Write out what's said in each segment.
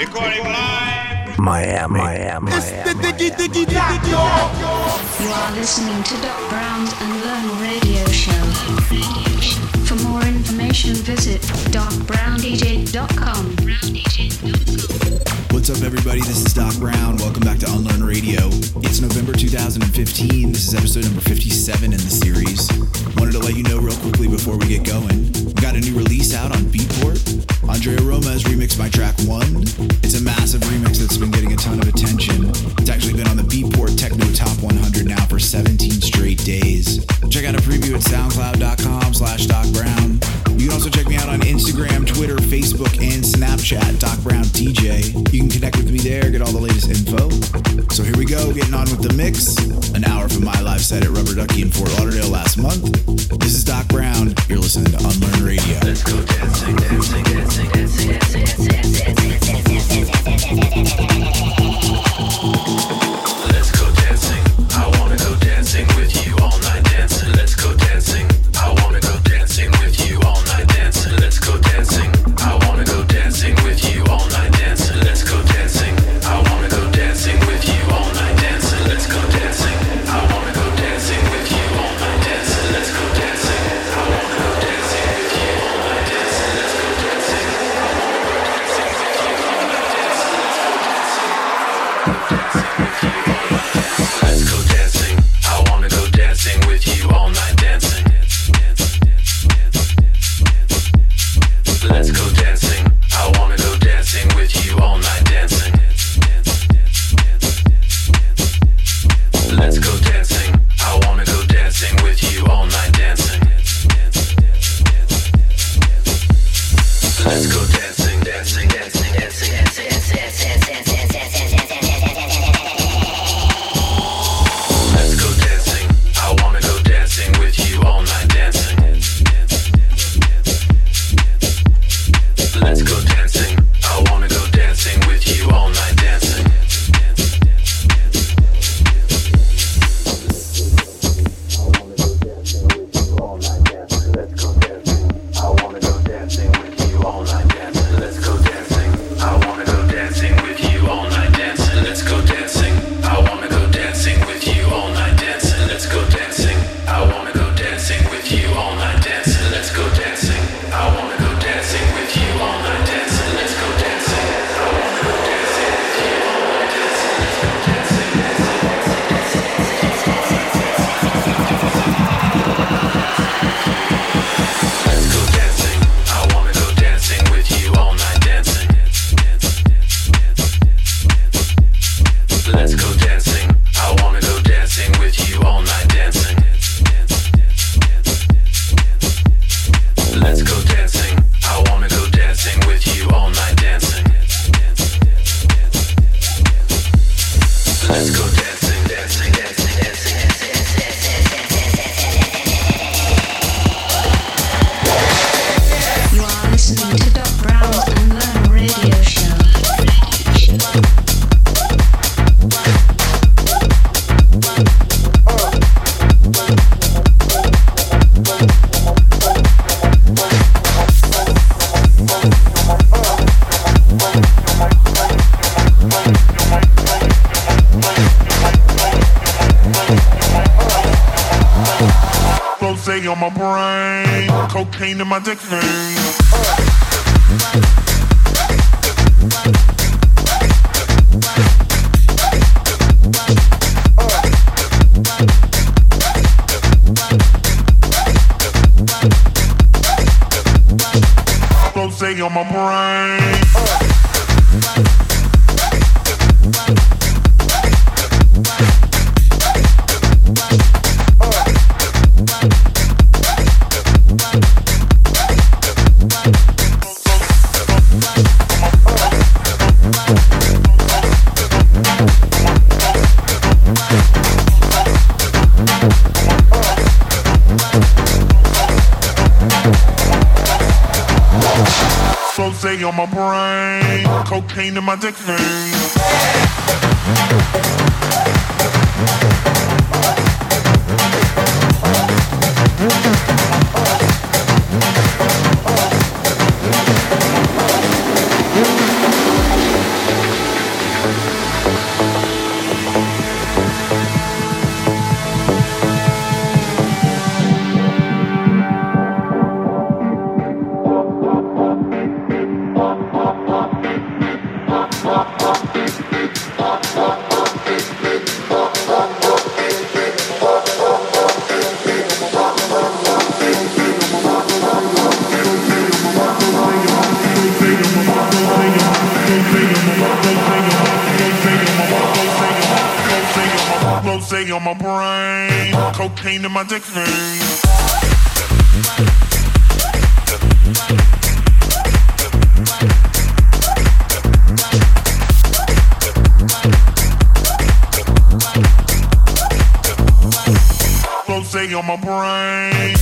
Recording live. Miami. It's the Diggy Diggy Diggy. You are listening to Doc Brown's Unlearn Radio Show. For more information, visit docbrowndj.com. What's up, everybody? This is Doc Brown. Welcome back to Unlearn Radio. It's November 2015. This is episode number 57 in the series. Wanted to let you know real quickly before we get going. We got a new release out on Beatport. Andrea Romez remixed my track 1. It's a massive remix that's been getting a ton of attention. It's actually been on the Beatport Techno Top 100 now for 17 straight days. Check out a preview at soundcloud.com/Doc Brown. You can also check me out on Instagram, Twitter, Facebook, and Snapchat, Doc Brown DJ. You can connect with me there, get all the latest info. So here we go, getting on with the mix. An hour from my live set at Rubber Duckie in Fort Lauderdale last month. This is Doc Brown. You're listening to Unlearn Radio. Let's go dancing. On my brain, cocaine in my dick vein. Cocaine on my brain. On my brain, cocaine in my dick vein. Holiday on my brain, cocaine in my dick vein. Rosé on my brain.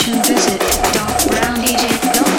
information, visit docbrowndj.com.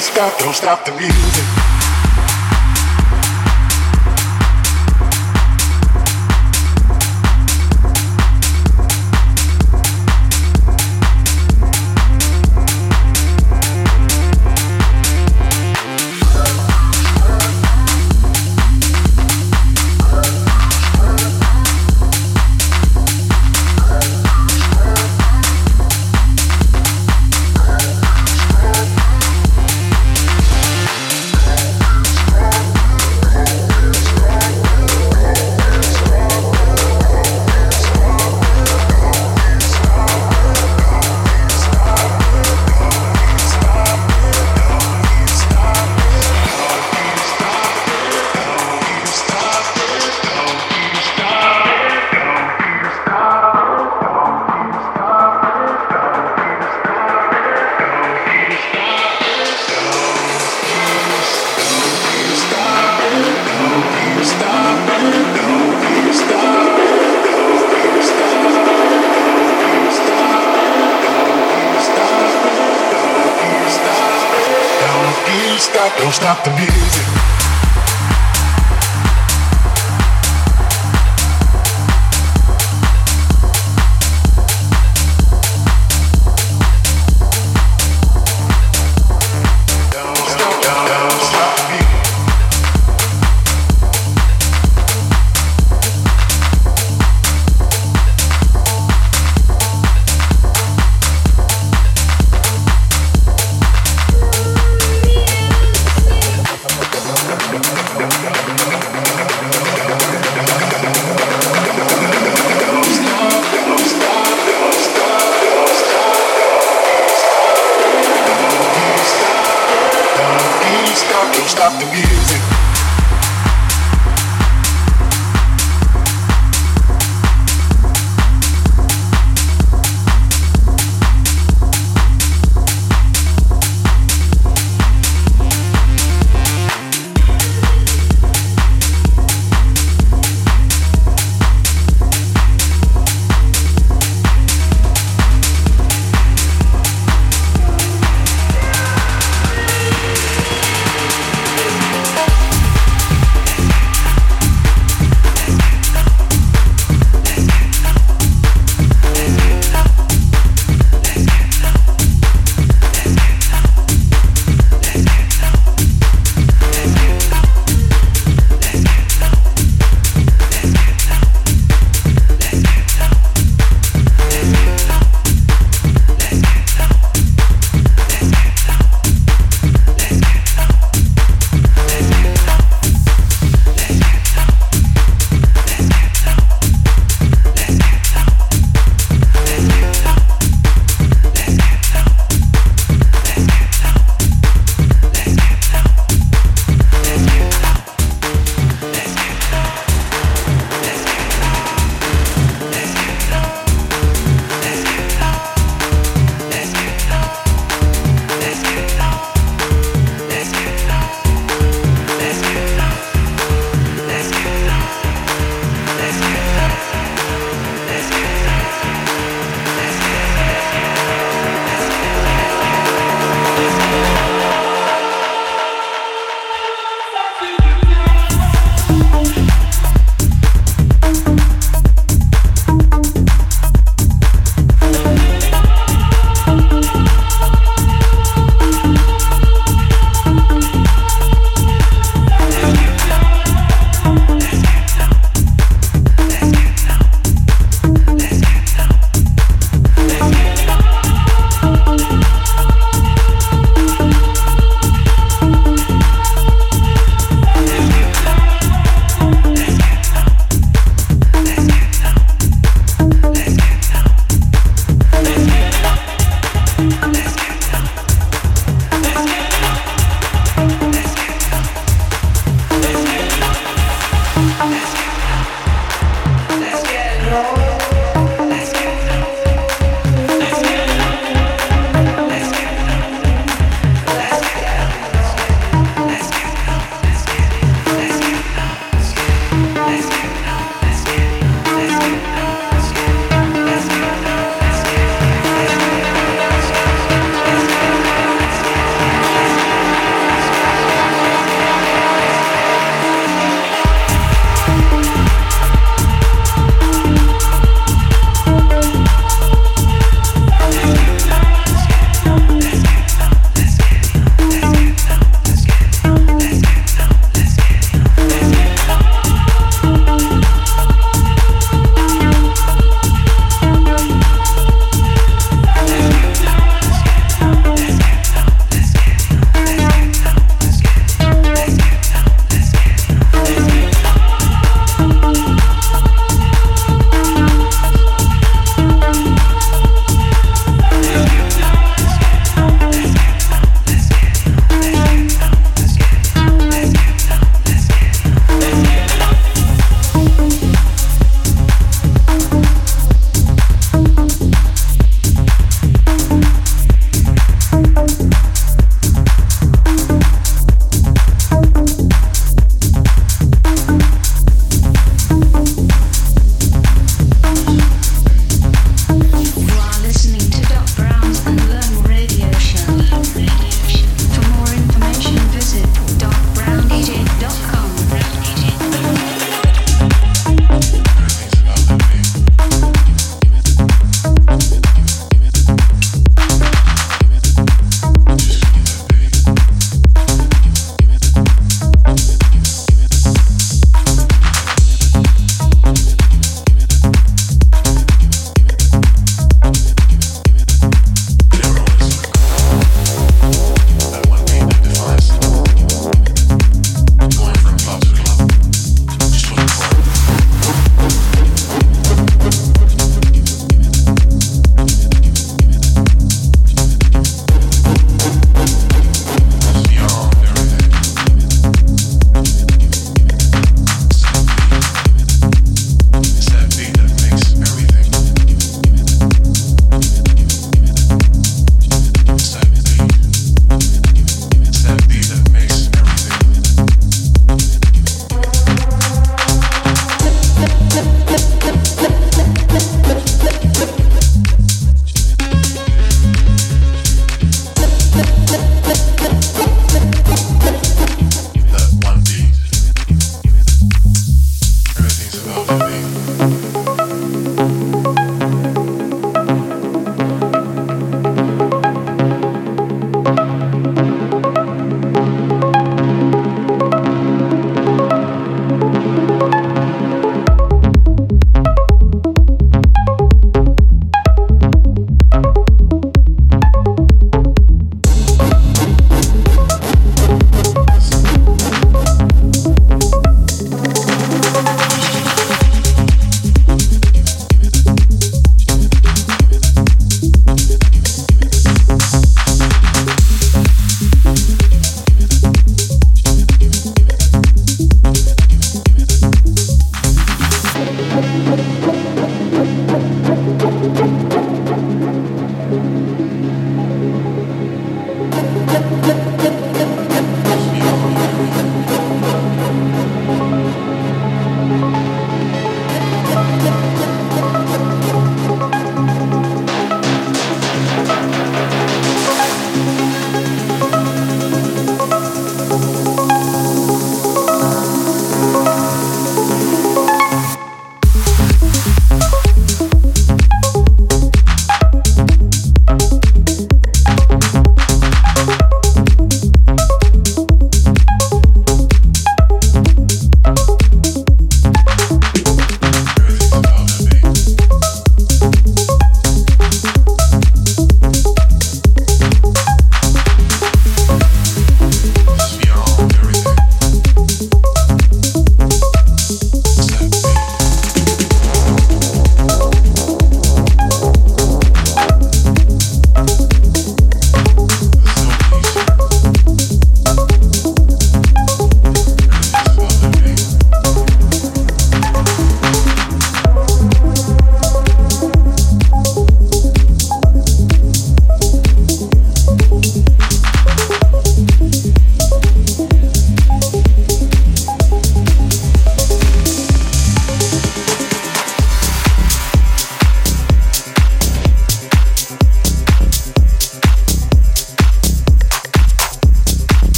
stop, don't stop the music. Don't stop the music.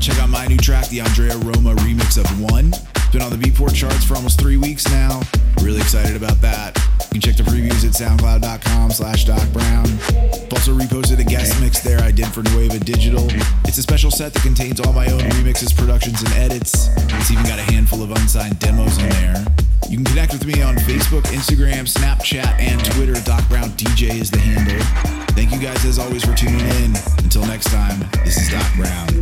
Check out my new track, the Andrea Romez remix of One. It's been on the Beatport charts for almost 3 weeks now. Really excited about that. You can check the previews at soundcloud.com/Doc Brown. I've also reposted a guest mix there I did for Nueva Digital. It's a special set that contains all my own remixes, productions, and edits. It's even got a handful of unsigned demos in there. You can connect with me on Facebook, Instagram, Snapchat, and Twitter. Doc Brown DJ is the handle. Thank you guys as always for tuning in. Until next time, this is Doc Brown.